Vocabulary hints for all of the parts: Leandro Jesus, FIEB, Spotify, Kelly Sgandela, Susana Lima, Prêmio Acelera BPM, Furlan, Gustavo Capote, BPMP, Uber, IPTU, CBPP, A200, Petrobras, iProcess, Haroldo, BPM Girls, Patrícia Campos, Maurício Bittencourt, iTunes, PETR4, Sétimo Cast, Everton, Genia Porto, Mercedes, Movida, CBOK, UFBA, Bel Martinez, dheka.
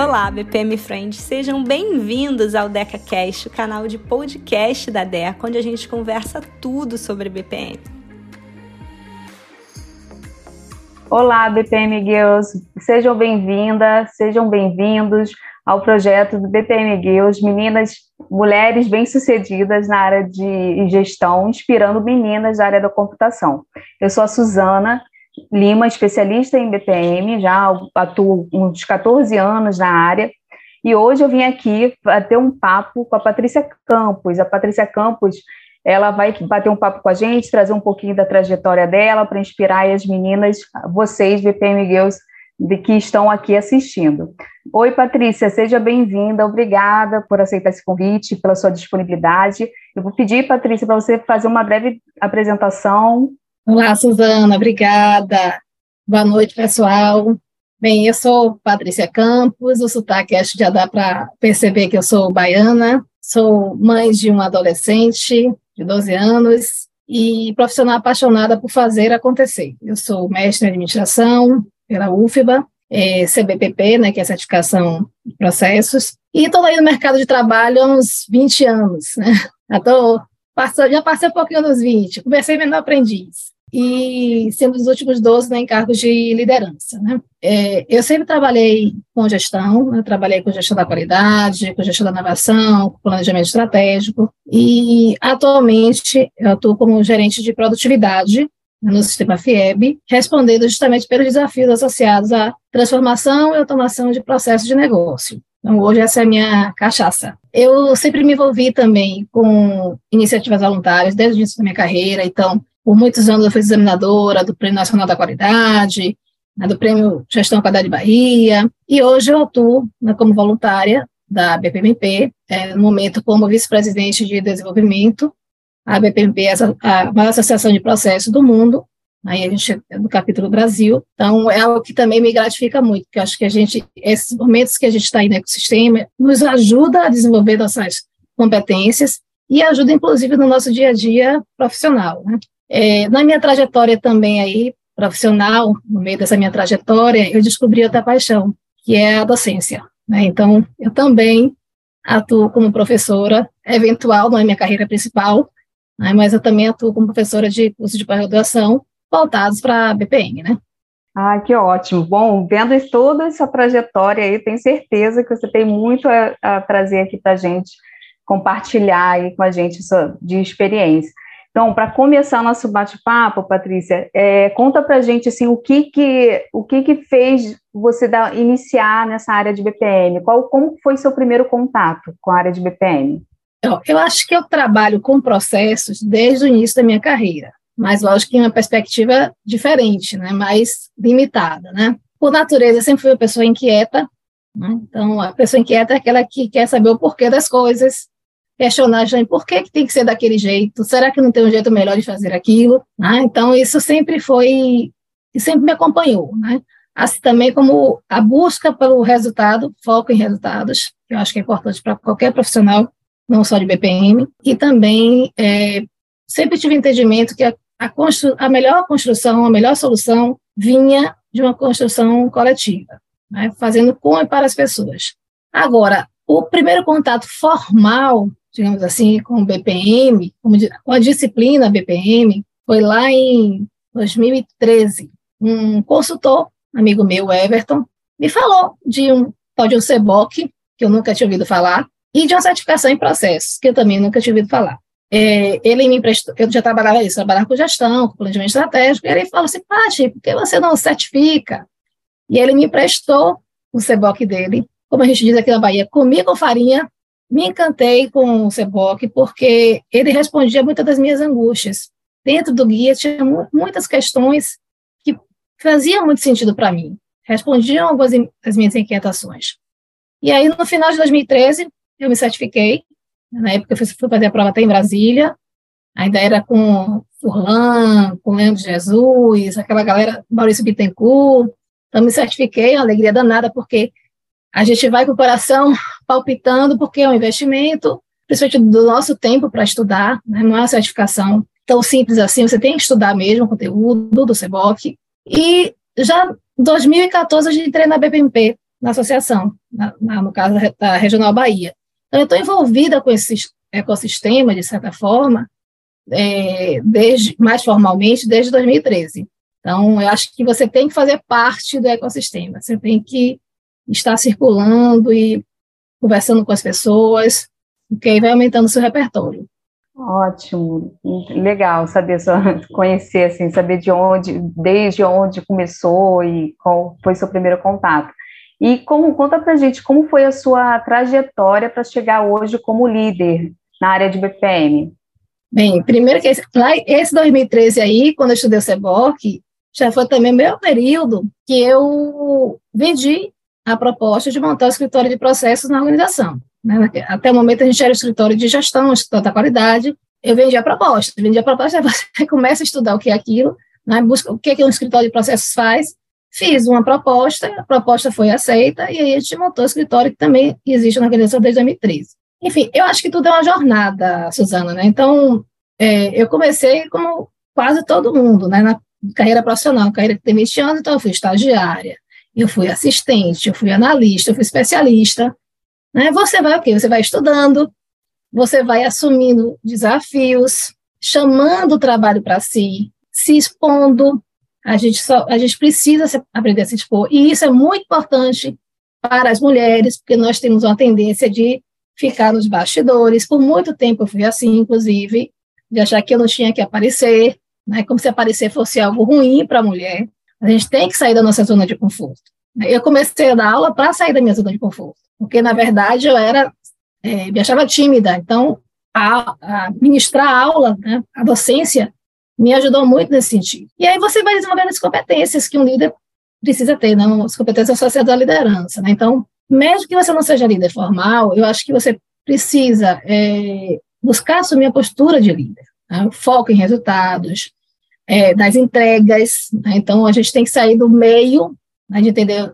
Olá, BPM Friends! Sejam bem-vindos ao dhekacast, o canal de podcast da Dheka, onde a gente conversa tudo sobre BPM. Olá, BPM Girls! Sejam bem-vindas, sejam bem-vindos ao projeto do BPM Girls, meninas, mulheres bem-sucedidas na área de gestão, inspirando meninas da área da computação. Eu sou a Susana Lima, especialista em BPM, já atuo uns 14 anos na área, e hoje eu vim aqui para ter um papo com a Patrícia Campos. A Patrícia Campos, ela vai bater um papo com a gente, trazer um pouquinho da trajetória dela para inspirar as meninas, vocês, BPM Girls, que estão aqui assistindo. Oi, Patrícia, seja bem-vinda, obrigada por aceitar esse convite, pela sua disponibilidade. Eu vou pedir, Patrícia, para você fazer uma breve apresentação. Olá, Susana, obrigada. Boa noite, pessoal. Bem, eu sou Patrícia Campos, o sotaque acho que já dá para perceber que eu sou baiana, sou mãe de um adolescente de 12 anos e profissional apaixonada por fazer acontecer. Eu sou mestre em administração pela UFBA, CBPP, né, que é a certificação de processos, e estou aí no mercado de trabalho há uns 20 anos, né? Já passei um pouquinho dos 20, comecei menor aprendiz. E sendo os últimos 12, né, em cargos de liderança, né? Eu sempre trabalhei com gestão, né? Trabalhei com gestão da qualidade, com gestão da inovação, com planejamento estratégico, e atualmente eu atuo como gerente de produtividade no sistema FIEB, respondendo justamente pelos desafios associados à transformação e automação de processos de negócio. Então, hoje essa é a minha cachaça. Eu sempre me envolvi também com iniciativas voluntárias desde o início da minha carreira, então, por muitos anos eu fui examinadora do Prêmio Nacional da Qualidade, do Prêmio Gestão Qualidade de Bahia, e hoje eu atuo como voluntária da BPMP, no momento como vice-presidente de desenvolvimento. A BPMP é a maior associação de processos do mundo, aí a gente é do capítulo Brasil, então é algo que também me gratifica muito, porque eu acho que a gente, esses momentos que a gente está aí no ecossistema, nos ajuda a desenvolver nossas competências e ajuda, inclusive, no nosso dia a dia profissional, né? Na minha trajetória também aí, profissional, no meio dessa minha trajetória, eu descobri outra paixão, que é a docência, né? Então, eu também atuo como professora, eventual, não é minha carreira principal, né? Mas eu também atuo como professora de curso de pós-graduação, voltados para a BPM, né? Ah, que ótimo. Bom, vendo toda essa trajetória aí, tenho certeza que você tem muito a trazer aqui para a gente, compartilhar aí com a gente de experiência. Então, para começar nosso bate-papo, Patrícia, conta para a gente assim, o que fez você iniciar nessa área de BPM? Como foi seu primeiro contato com a área de BPM? Eu acho que eu trabalho com processos desde o início da minha carreira, mas lógico que em uma perspectiva diferente, né? Mais limitada, né? Por natureza, eu sempre fui uma pessoa inquieta, né? Então, a pessoa inquieta é aquela que quer saber o porquê das coisas, questionar já por que tem que ser daquele jeito, será que não tem um jeito melhor de fazer aquilo? Ah, então, isso sempre foi, e sempre me acompanhou, né? Assim também como a busca pelo resultado, foco em resultados, que eu acho que é importante para qualquer profissional, não só de BPM, e também sempre tive entendimento que a melhor construção, a melhor solução vinha de uma construção coletiva, né? Fazendo com e para as pessoas. Agora, o primeiro contato formal, digamos assim, com o BPM, com a disciplina BPM, foi lá em 2013. Um consultor, amigo meu, Everton, me falou de um tal de um CBOK, que eu nunca tinha ouvido falar, e de uma certificação em processos, que eu também nunca tinha ouvido falar. Ele me emprestou, eu já trabalhava com gestão, com planejamento estratégico, e ele falou assim, Paty, por que você não certifica? E ele me emprestou o CBOK dele, como a gente diz aqui na Bahia, comigo farinha, me encantei com o CBOK, porque ele respondia muitas das minhas angústias. Dentro do guia tinha muitas questões que faziam muito sentido para mim, respondiam algumas das minhas inquietações. E aí, no final de 2013, eu me certifiquei. Na época eu fui fazer a prova até em Brasília, ainda era com Furlan, com Leandro Jesus, aquela galera, Maurício Bittencourt, então me certifiquei, uma alegria danada, porque a gente vai com o coração palpitando, porque é um investimento, principalmente do nosso tempo para estudar, né? Não é uma certificação tão simples assim, você tem que estudar mesmo o conteúdo do CBOK, e já em 2014 eu entrei na BPMP, na associação, no caso da Regional Bahia. Então, eu estou envolvida com esse ecossistema, de certa forma, mais formalmente, desde 2013. Então, eu acho que você tem que fazer parte do ecossistema, você tem que estar circulando e conversando com as pessoas, porque aí vai aumentando o seu repertório. Ótimo, legal saber, só conhecer, assim, saber de onde, desde onde começou e qual foi seu primeiro contato. E conta pra gente como foi a sua trajetória para chegar hoje como líder na área de BPM. Bem, primeiro que esse 2013 aí, quando eu estudei o CBOK, já foi também meu período que eu vendi a proposta de montar o escritório de processos na organização. Até o momento a gente era o escritório de gestão, o escritório da qualidade. Eu vendi a proposta, você começa a estudar o que é aquilo, né? Busca o que é que um escritório de processos faz. Fiz uma proposta, a proposta foi aceita e aí a gente montou o escritório que também existe na organização desde 2013. Enfim, eu acho que tudo é uma jornada, Susana, né? Então, eu comecei como quase todo mundo, né? Na carreira profissional, carreira que tem 20 anos, então eu fui estagiária, eu fui assistente, eu fui analista, eu fui especialista. Né? Você vai o quê? Você vai estudando, você vai assumindo desafios, chamando o trabalho para si, se expondo. A gente precisa aprender a se expor, e isso é muito importante para as mulheres, porque nós temos uma tendência de ficar nos bastidores. Por muito tempo eu fui assim, inclusive, de achar que eu não tinha que aparecer, né? Como se aparecer fosse algo ruim para a mulher. A gente tem que sair da nossa zona de conforto. Eu comecei a dar aula para sair da minha zona de conforto, porque, na verdade, eu me achava tímida. Então, a ministrar a aula, né, a docência, me ajudou muito nesse sentido. E aí você vai desenvolvendo as competências que um líder precisa ter, não? As competências associadas à liderança, né? Então, mesmo que você não seja líder formal, eu acho que você precisa buscar assumir a postura de líder, né? Foco em resultados, das entregas, né? Então, a gente tem que sair do meio, né, de entender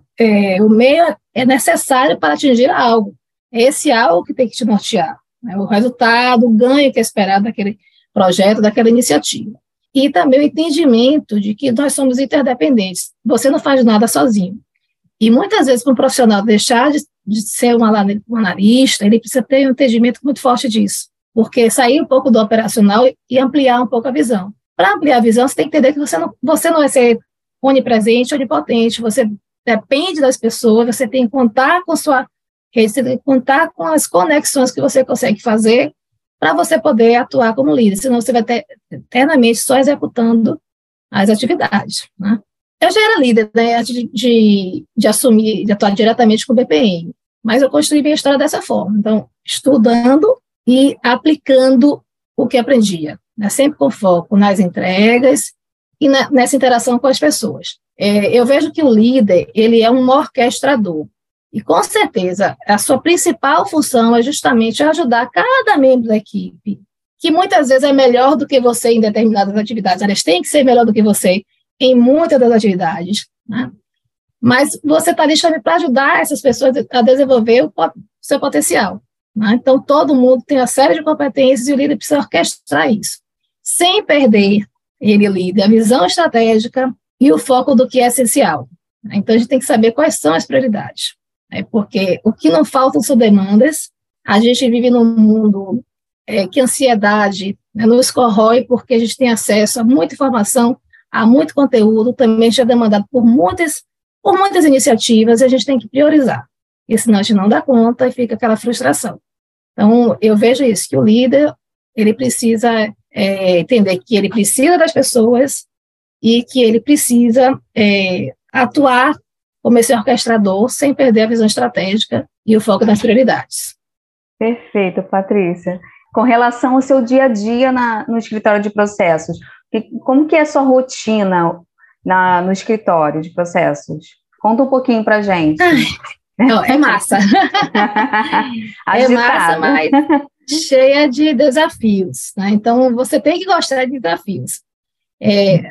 o meio é necessário para atingir algo. É esse algo que tem que te nortear, né? O resultado, o ganho que é esperado daquele projeto, daquela iniciativa. E também o entendimento de que nós somos interdependentes. Você não faz nada sozinho. E muitas vezes, para um profissional deixar de ser um analista, ele precisa ter um entendimento muito forte disso. Porque sair um pouco do operacional e ampliar um pouco a visão. Para ampliar a visão, você tem que entender que você não vai ser onipresente, onipotente. Você depende das pessoas, você tem que contar com sua rede, você tem que contar com as conexões que você consegue fazer para você poder atuar como líder, senão você vai ter eternamente só executando as atividades, né? Eu já era líder, né, antes de assumir, de atuar diretamente com o BPM, mas eu construí minha história dessa forma, então, estudando e aplicando o que aprendia, né, sempre com foco nas entregas e nessa interação com as pessoas. Eu vejo que o líder, ele é um orquestrador, e, com certeza, a sua principal função é justamente ajudar cada membro da equipe, que muitas vezes é melhor do que você em determinadas atividades. Elas têm que ser melhor do que você em muitas das atividades, né? Mas você está ali para ajudar essas pessoas a desenvolver o seu potencial, né? Então, todo mundo tem uma série de competências e o líder precisa orquestrar isso, sem perder, ele líder, a visão estratégica e o foco do que é essencial, né? Então, a gente tem que saber quais são as prioridades. Porque o que não faltam são demandas. A gente vive num mundo que a ansiedade, né, nos corrói, porque a gente tem acesso a muita informação, a muito conteúdo, também já demandado por muitas iniciativas, e a gente tem que priorizar, e senão a gente não dá conta e fica aquela frustração. Então, eu vejo isso, que o líder, ele precisa entender que ele precisa das pessoas e que ele precisa atuar como esse orquestrador, sem perder a visão estratégica e o foco nas prioridades. Perfeito, Patrícia. Com relação ao seu dia a dia no escritório de processos, como que é a sua rotina no escritório de processos? Conta um pouquinho para a gente. Ai, é massa. Agitada. É massa, mas cheia de desafios, né? Então, você tem que gostar de desafios.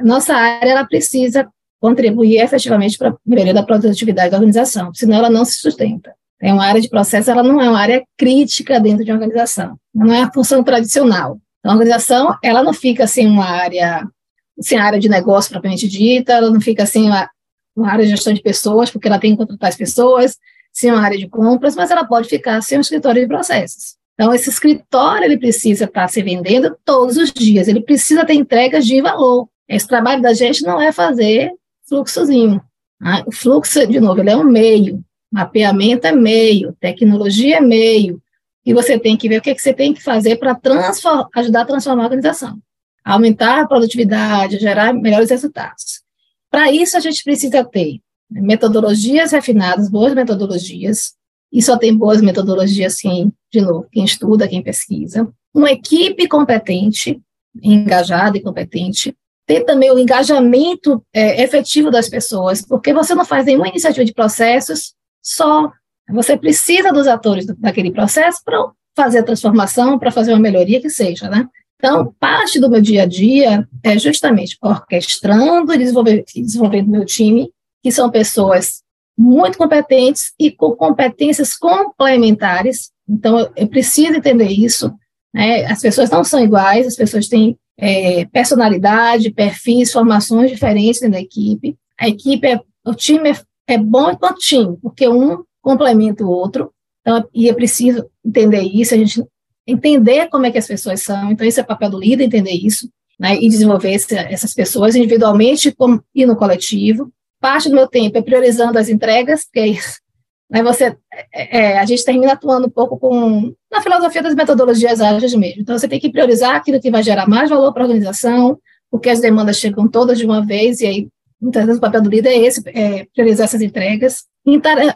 Nossa área, ela precisa contribuir efetivamente para a melhoria da produtividade da organização, senão ela não se sustenta. É uma área de processo, ela não é uma área crítica dentro de uma organização, não é a função tradicional. Então, a organização, ela não fica sem área de negócio propriamente dita, ela não fica sem uma área de gestão de pessoas, porque ela tem que contratar as pessoas, sem uma área de compras, mas ela pode ficar sem um escritório de processos. Então, esse escritório ele precisa estar se vendendo todos os dias, ele precisa ter entregas de valor. Esse trabalho da gente não é fazer fluxozinho. Né? O fluxo, de novo, ele é um meio, mapeamento é meio, tecnologia é meio, e você tem que ver o que você tem que fazer para ajudar a transformar a organização, aumentar a produtividade, gerar melhores resultados. Para isso, a gente precisa ter metodologias refinadas, boas metodologias, e só tem boas metodologias, sim, de novo, quem estuda, quem pesquisa. Uma equipe competente, engajada e competente. Tem também o engajamento efetivo das pessoas, porque você não faz nenhuma iniciativa de processos só. Você precisa dos atores daquele processo para fazer a transformação, para fazer uma melhoria que seja, né? Então, parte do meu dia a dia é justamente orquestrando e desenvolvendo meu time, que são pessoas muito competentes e com competências complementares. Então, eu preciso entender isso, né? As pessoas não são iguais, as pessoas têm personalidade, perfis, formações diferentes dentro da equipe. A equipe, o time é bom enquanto time, porque um complementa o outro. Então, e é preciso entender isso, a gente entender como é que as pessoas são. Então, esse é o papel do líder, entender isso, né, e desenvolver essas pessoas individualmente e no coletivo. Parte do meu tempo é priorizando as entregas, porque né, a gente termina atuando um pouco na filosofia das metodologias ágeis mesmo. Então, você tem que priorizar aquilo que vai gerar mais valor para a organização, porque as demandas chegam todas de uma vez, e aí, muitas vezes, o papel do líder é esse, priorizar essas entregas,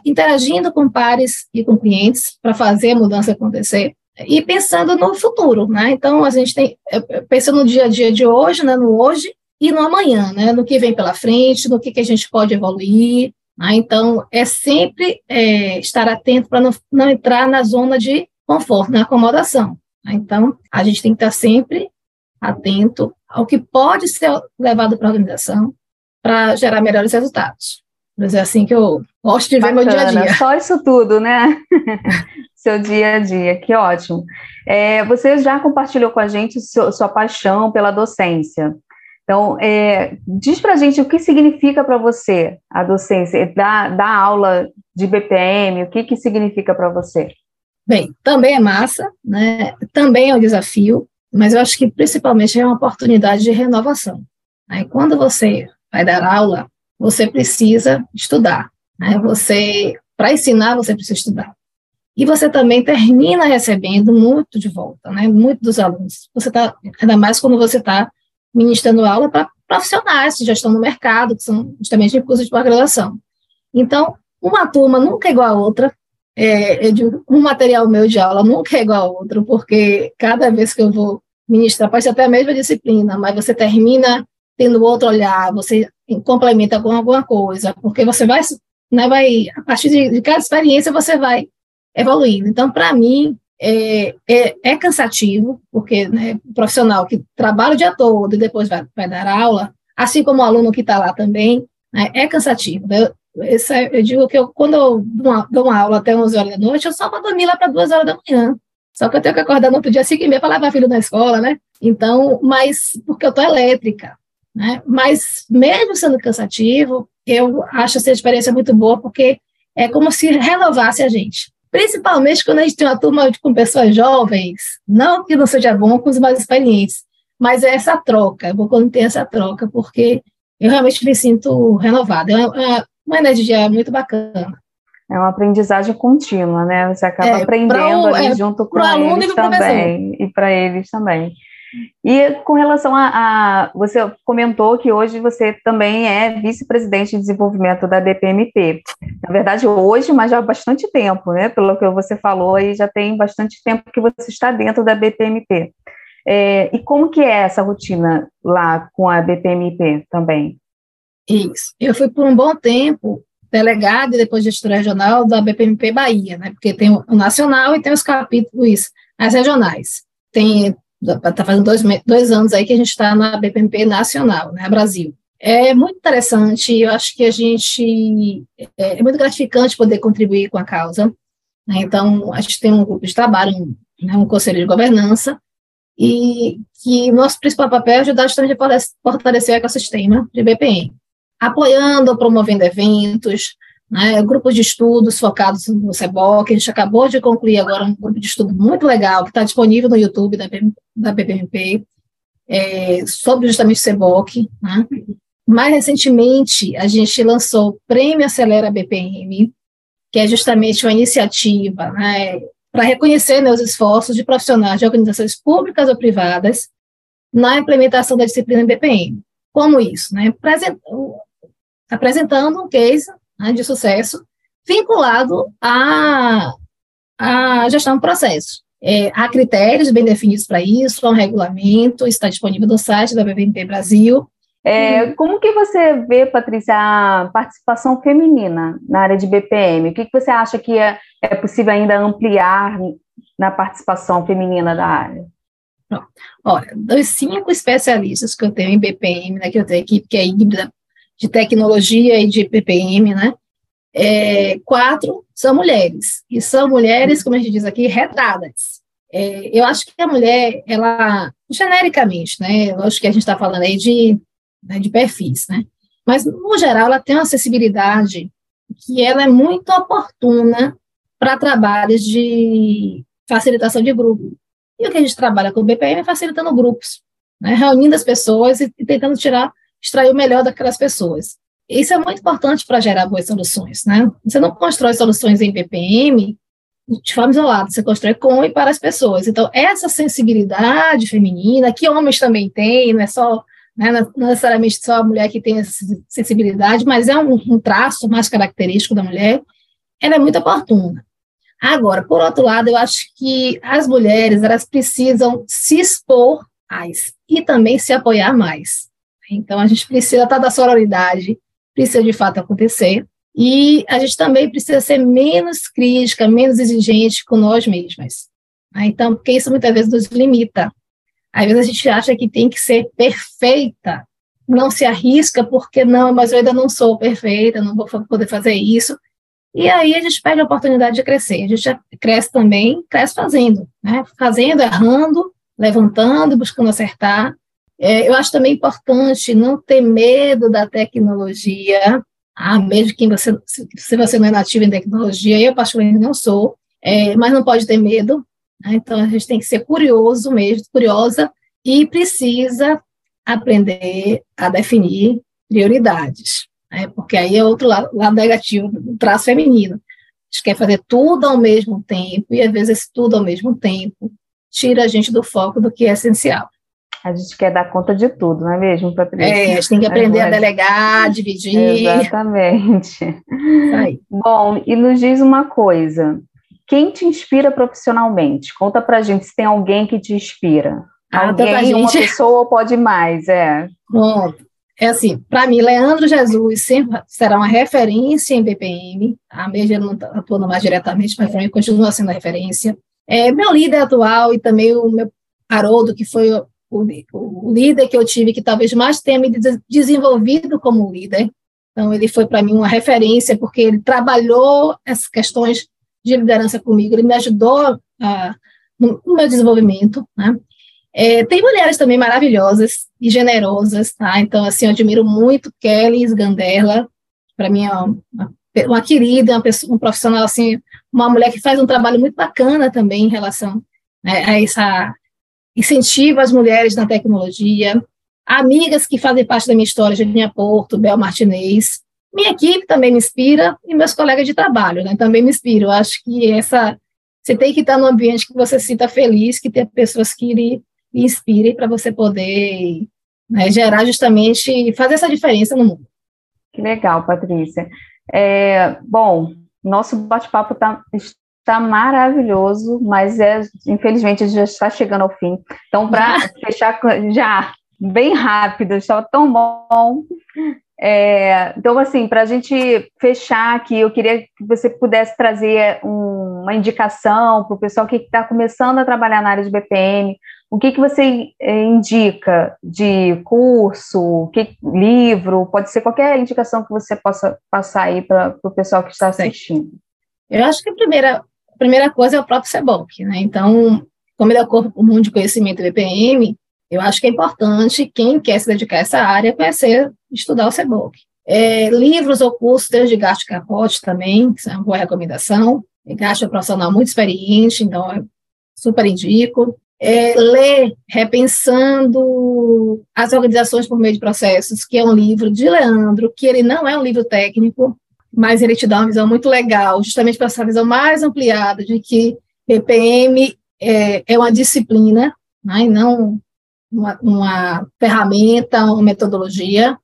interagindo com pares e com clientes para fazer a mudança acontecer. E pensando no futuro, né? Então, a gente tem, pensando no dia a dia de hoje, né? No hoje e no amanhã, né? No que vem pela frente, no que a gente pode evoluir, né? Então, é sempre estar atento para não entrar na zona de conforto, na acomodação, né? Então, a gente tem que estar sempre atento ao que pode ser levado para a organização para gerar melhores resultados. Mas é assim que eu gosto de ver meu dia a dia. Só isso tudo, né? Seu dia a dia, que ótimo. Você já compartilhou com a gente sua paixão pela docência. Então, diz para a gente o que significa para você a docência, dar aula de BPM, o que significa para você? Bem, também é massa, né? Também é um desafio, mas eu acho que principalmente é uma oportunidade de renovação. Aí, quando você vai dar aula, você precisa estudar, né? Para ensinar, você precisa estudar. E você também termina recebendo muito de volta, né? Muito dos alunos. Você tá, ainda mais quando você está ministrando aula para profissionais que já estão no mercado, que são justamente em curso de pós-graduação. Então, uma turma nunca é igual a outra. Um material meu de aula nunca é igual a outro, porque cada vez que eu vou ministrar, pode ser até a mesma disciplina, mas você termina tendo outro olhar, você complementa com alguma coisa, porque você vai, né, a partir de cada experiência, você vai evoluindo. Então, para mim, é cansativo, porque né, o profissional que trabalha o dia todo e depois vai dar aula, assim como o aluno que está lá também, né, é cansativo. Eu digo que quando eu dou uma aula até 11 horas da noite, eu só vou dormir lá para 2 horas da manhã. Só que eu tenho que acordar no outro dia 5h30 para levar filho na escola, né? Então, porque eu estou elétrica, né? Mas, mesmo sendo cansativo, eu acho essa experiência muito boa, porque é como se renovasse a gente. Principalmente quando a gente tem uma turma com pessoas jovens, não que não seja bom com os mais experientes, mas é essa troca, eu vou quando tem essa troca, porque eu realmente me sinto renovada, é uma energia muito bacana. É uma aprendizagem contínua, né? Você acaba aprendendo ali junto com eles também, e para eles também. E com relação você comentou que hoje você também é vice-presidente de desenvolvimento da BPMP. Na verdade, hoje, mas já há bastante tempo, né? Pelo que você falou, aí já tem bastante tempo que você está dentro da BPMP. E como que é essa rotina lá com a BPMP também? Isso. Eu fui por um bom tempo delegada e depois gestora regional da BPMP Bahia, né? Porque tem o nacional e tem os capítulos, as regionais. Está fazendo 2 anos aí que a gente está na BPMP nacional, né, Brasil. É muito interessante, eu acho que a gente... É muito gratificante poder contribuir com a causa, né? Então, a gente tem um grupo de trabalho, um conselho de governança, e que o nosso principal papel é ajudar a fortalecer o ecossistema de BPM. apoiando ou promovendo eventos, né, grupos de estudos focados no CBOK. A gente acabou de concluir agora um grupo de estudo muito legal, que está disponível no YouTube da BPMP, sobre justamente o CBOK, né? Mais recentemente, a gente lançou o Prêmio Acelera BPM, que é justamente uma iniciativa, né, para reconhecer, né, os esforços de profissionais de organizações públicas ou privadas na implementação da disciplina BPM. Como isso? Né? Apresentando um case, né, de sucesso vinculado à gestão do processo. Há critérios bem definidos para isso, há um regulamento, está disponível no site da BPMP Brasil. Como que você vê, Patrícia, a participação feminina na área de BPM? O que você acha que é possível ainda ampliar na participação feminina da área? Olha, dos 5 especialistas que eu tenho em BPM, né, que eu tenho aqui, que é híbrida de tecnologia e de BPM, né, 4 são mulheres, e são mulheres, como a gente diz aqui, retradas. Eu acho que a mulher, ela, genericamente, né, lógico que a gente está falando aí de perfis, né, mas, no geral, ela tem uma acessibilidade que ela é muito oportuna para trabalhos de facilitação de grupo. E o que a gente trabalha com o BPM é facilitando grupos, né, reunindo as pessoas e tentando extrair o melhor daquelas pessoas. Isso é muito importante para gerar boas soluções, né? Você não constrói soluções em BPM de forma isolada, você constrói com e para as pessoas. Então, essa sensibilidade feminina, que homens também têm, não é só, né, não necessariamente só a mulher que tem essa sensibilidade, mas é um traço mais característico da mulher, ela é muito oportuna. Agora, por outro lado, eu acho que as mulheres, elas precisam se expor mais e também se apoiar mais. Então, a gente precisa estar da sororidade, precisa de fato acontecer, e a gente também precisa ser menos crítica, menos exigente com nós mesmas. Então, porque isso muitas vezes nos limita. Às vezes a gente acha que tem que ser perfeita, não se arrisca porque não, mas eu ainda não sou perfeita, não vou poder fazer isso. E aí a gente perde a oportunidade de crescer. A gente cresce também, cresce fazendo, né? Fazendo, errando, levantando, buscando acertar. Eu acho também importante não ter medo da tecnologia, mesmo que se você não é nativo em tecnologia, eu particularmente não sou, mas não pode ter medo, né? Então a gente tem que ser curioso mesmo, curiosa, e precisa aprender a definir prioridades. Porque aí é outro lado negativo do traço feminino. A gente quer fazer tudo ao mesmo tempo, e às vezes esse tudo ao mesmo tempo tira a gente do foco do que é essencial. A gente quer dar conta de tudo, não é mesmo, Patrícia? A gente tem que aprender a delegar, dividir. Exatamente. Aí. Bom, e nos diz uma coisa, quem te inspira profissionalmente? Conta pra gente se tem alguém que te inspira. Alguém, uma pessoa, pode mais, Pronto. Assim, para mim, Leandro Jesus sempre será uma referência em BPM, a mesma não atuando mais diretamente, mas para mim continua sendo a referência. Meu líder atual e também o meu Haroldo, que foi o líder que eu tive, que talvez mais tenha me desenvolvido como líder. Então, ele foi para mim uma referência, porque ele trabalhou essas questões de liderança comigo, ele me ajudou no meu desenvolvimento, né? Tem mulheres também maravilhosas e generosas, tá? Então, assim, eu admiro muito Kelly Sgandela, para mim é uma querida, uma profissional, assim, uma mulher que faz um trabalho muito bacana também em relação, né, a essa incentiva às mulheres na tecnologia, amigas que fazem parte da minha história, Genia Porto, Bel Martinez, minha equipe também me inspira e meus colegas de trabalho, né, também me inspiram. Eu acho que você tem que estar num ambiente que você se sinta feliz, que tem pessoas que lhe inspirem para você poder, né, gerar justamente, fazer essa diferença no mundo. Que legal, Patrícia. Bom, nosso bate-papo está maravilhoso, mas infelizmente já está chegando ao fim. Então, para fechar já bem rápido, estava tão bom. Então, assim, para a gente fechar aqui, eu queria que você pudesse trazer uma indicação para o pessoal que está começando a trabalhar na área de BPM. O que você indica de curso, livro, pode ser qualquer indicação que você possa passar aí para o pessoal que está assistindo. Eu acho que a primeira coisa é o próprio CBOK, né? Então, como ele é o corpo comum de conhecimento BPM, eu acho que é importante quem quer se dedicar a essa área conhecer, estudar o CBOK. Livros ou cursos desde Gustavo Capote também, que é uma boa recomendação. Gustavo é um profissional muito experiente, então eu super indico. Ler Repensando as Organizações por Meio de Processos, que é um livro de Leandro, que ele não é um livro técnico, mas ele te dá uma visão muito legal, justamente para essa visão mais ampliada de que BPM é uma disciplina, né, e não uma ferramenta, uma metodologia.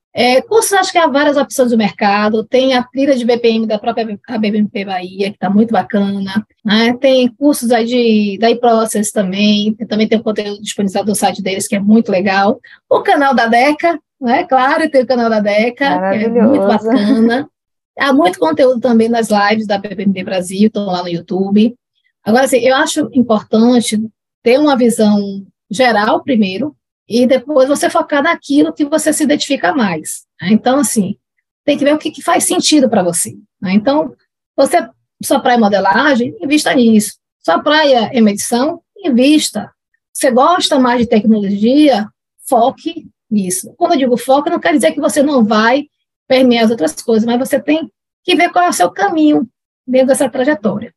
Cursos, acho que há várias opções do mercado, tem a trilha de BPM da própria ABPMP Bahia, que está muito bacana, né? Tem cursos aí da iProcess também, tem o conteúdo disponibilizado no site deles, que é muito legal. O canal da dheka, né? Claro, tem o canal da dheka, que é muito bacana. Há muito conteúdo também nas lives da BPMP Brasil, estão lá no YouTube. Agora, assim, eu acho importante ter uma visão geral primeiro, e depois você focar naquilo que você se identifica mais. Né? Então, assim, tem que ver o que faz sentido para você. Né? Então, você só praia modelagem, invista nisso. Só praia em medição, invista. Você gosta mais de tecnologia, foque nisso. Quando eu digo foco, não quer dizer que você não vai permear as outras coisas, mas você tem que ver qual é o seu caminho dentro dessa trajetória.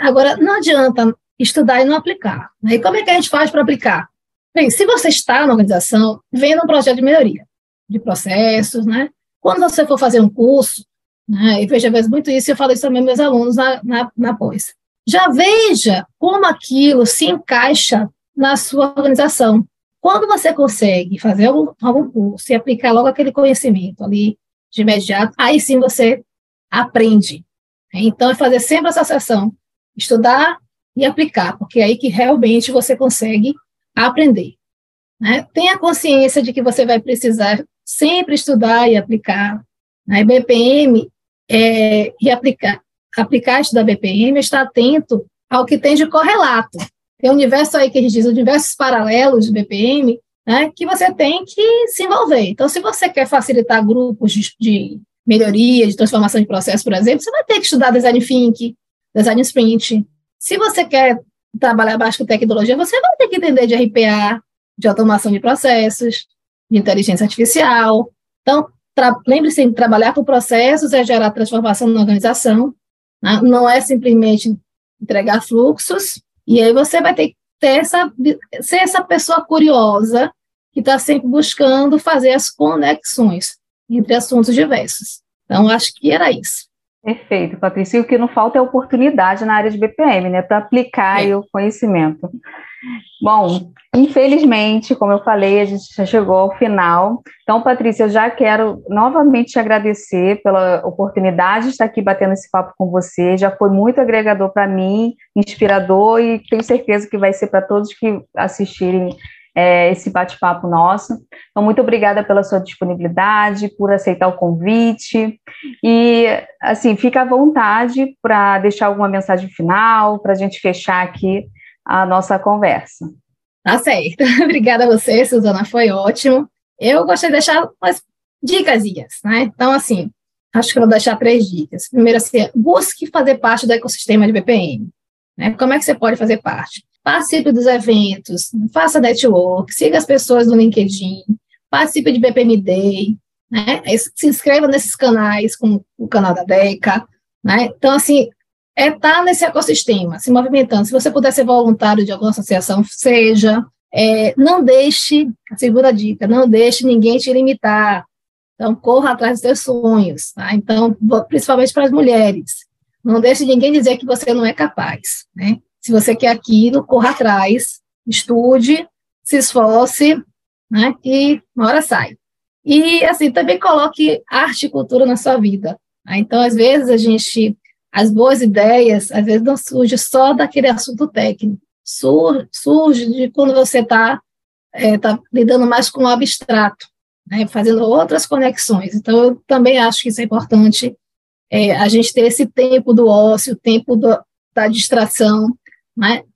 Agora, não adianta estudar e não aplicar. Né? E como é que a gente faz para aplicar? Bem, se você está na organização, vendo um projeto de melhoria, de processos, né? Quando você for fazer um curso, né? E veja, vejo muito isso, eu falo isso também aos meus alunos na pós. Já veja como aquilo se encaixa na sua organização. Quando você consegue fazer algum curso e aplicar logo aquele conhecimento ali de imediato, aí sim você aprende. Então, é fazer sempre essa sessão, estudar e aplicar, porque é aí que realmente você consegue aprender. Né? Tenha consciência de que você vai precisar sempre estudar e aplicar. Né? BPM e aplicar estudar BPM, estar atento ao que tem de correlato. Tem um universo aí que a gente diz, universos paralelos de BPM, né, que você tem que se envolver. Então, se você quer facilitar grupos de melhoria, de transformação de processo, por exemplo, você vai ter que estudar design thinking, design sprint. Se você quer trabalhar abaixo com tecnologia, você vai ter que entender de RPA, de automação de processos, de inteligência artificial. Então, lembre-se, trabalhar com processos é gerar transformação na organização, né? Não é simplesmente entregar fluxos, e aí você vai ter que ser essa pessoa curiosa que está sempre buscando fazer as conexões entre assuntos diversos. Então, acho que era isso. Perfeito, Patrícia. E o que não falta é oportunidade na área de BPM, né, para aplicar aí o conhecimento. Bom, infelizmente, como eu falei, a gente já chegou ao final. Então, Patrícia, eu já quero novamente te agradecer pela oportunidade de estar aqui batendo esse papo com você. Já foi muito agregador para mim, inspirador, e tenho certeza que vai ser para todos que assistirem esse bate-papo nosso. Então, muito obrigada pela sua disponibilidade, por aceitar o convite, e, assim, fica à vontade para deixar alguma mensagem final, para a gente fechar aqui a nossa conversa. Tá certo. Obrigada a você, Susana, foi ótimo. Eu gostei de deixar umas dicasinhas, né? Então, assim, acho que eu vou deixar 3 dicas. Primeiro, assim, busque fazer parte do ecossistema de BPM, né? Como é que você pode fazer parte? Participe dos eventos, faça network, siga as pessoas no LinkedIn, participe de BPM Day, né? Se inscreva nesses canais, como o canal da dheka, né? Então, assim, estar nesse ecossistema, se movimentando. Se você puder ser voluntário de alguma associação, seja. Não deixe, a segunda dica, não deixe ninguém te limitar. Então, corra atrás dos seus sonhos, tá? Então, principalmente para as mulheres. Não deixe ninguém dizer que você não é capaz, né? Se você quer aquilo, corra atrás, estude, se esforce, né, e uma hora sai. E, assim, também coloque arte e cultura na sua vida. Né? Então, às vezes, as boas ideias, às vezes, não surgem só daquele assunto técnico. Surge de quando você está tá lidando mais com o abstrato, né, fazendo outras conexões. Então, eu também acho que isso é importante, a gente ter esse tempo do ócio, tempo da distração,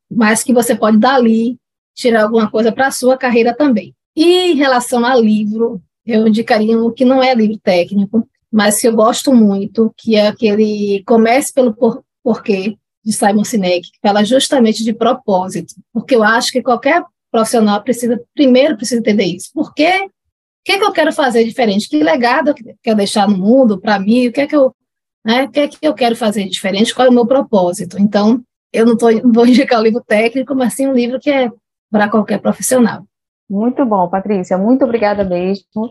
mas que você pode dali tirar alguma coisa para a sua carreira também. E em relação a livro, eu indicaria um que não é livro técnico, mas que eu gosto muito, que é aquele Comece pelo Porquê, de Simon Sinek, que fala justamente de propósito, porque eu acho que qualquer profissional precisa entender isso. Por que O que é que eu quero fazer diferente? Que legado eu quero deixar no mundo para mim? O que é que eu quero fazer diferente? Qual é o meu propósito? Então, eu não vou indicar um livro técnico, mas sim um livro que é para qualquer profissional. Muito bom, Patrícia. Muito obrigada mesmo.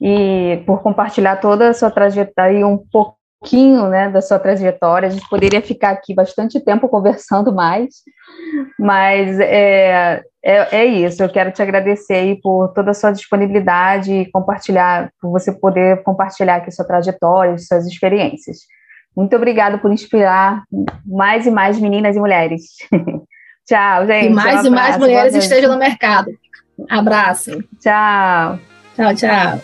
E por compartilhar toda a sua trajetória e um pouquinho, né, da sua trajetória. A gente poderia ficar aqui bastante tempo conversando mais, mas é isso, eu quero te agradecer aí por toda a sua disponibilidade e compartilhar, por você poder compartilhar aqui sua trajetória, suas experiências. Muito obrigada por inspirar mais e mais meninas e mulheres. Tchau, gente. E mais mulheres estejam no mercado. Abraço. Tchau. Tchau, tchau.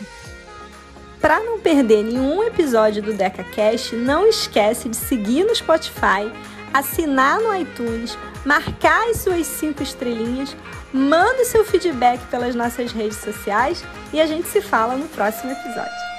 Para não perder nenhum episódio do dhekacast, não esquece de seguir no Spotify, assinar no iTunes, marcar as suas 5 estrelinhas, manda o seu feedback pelas nossas redes sociais e a gente se fala no próximo episódio.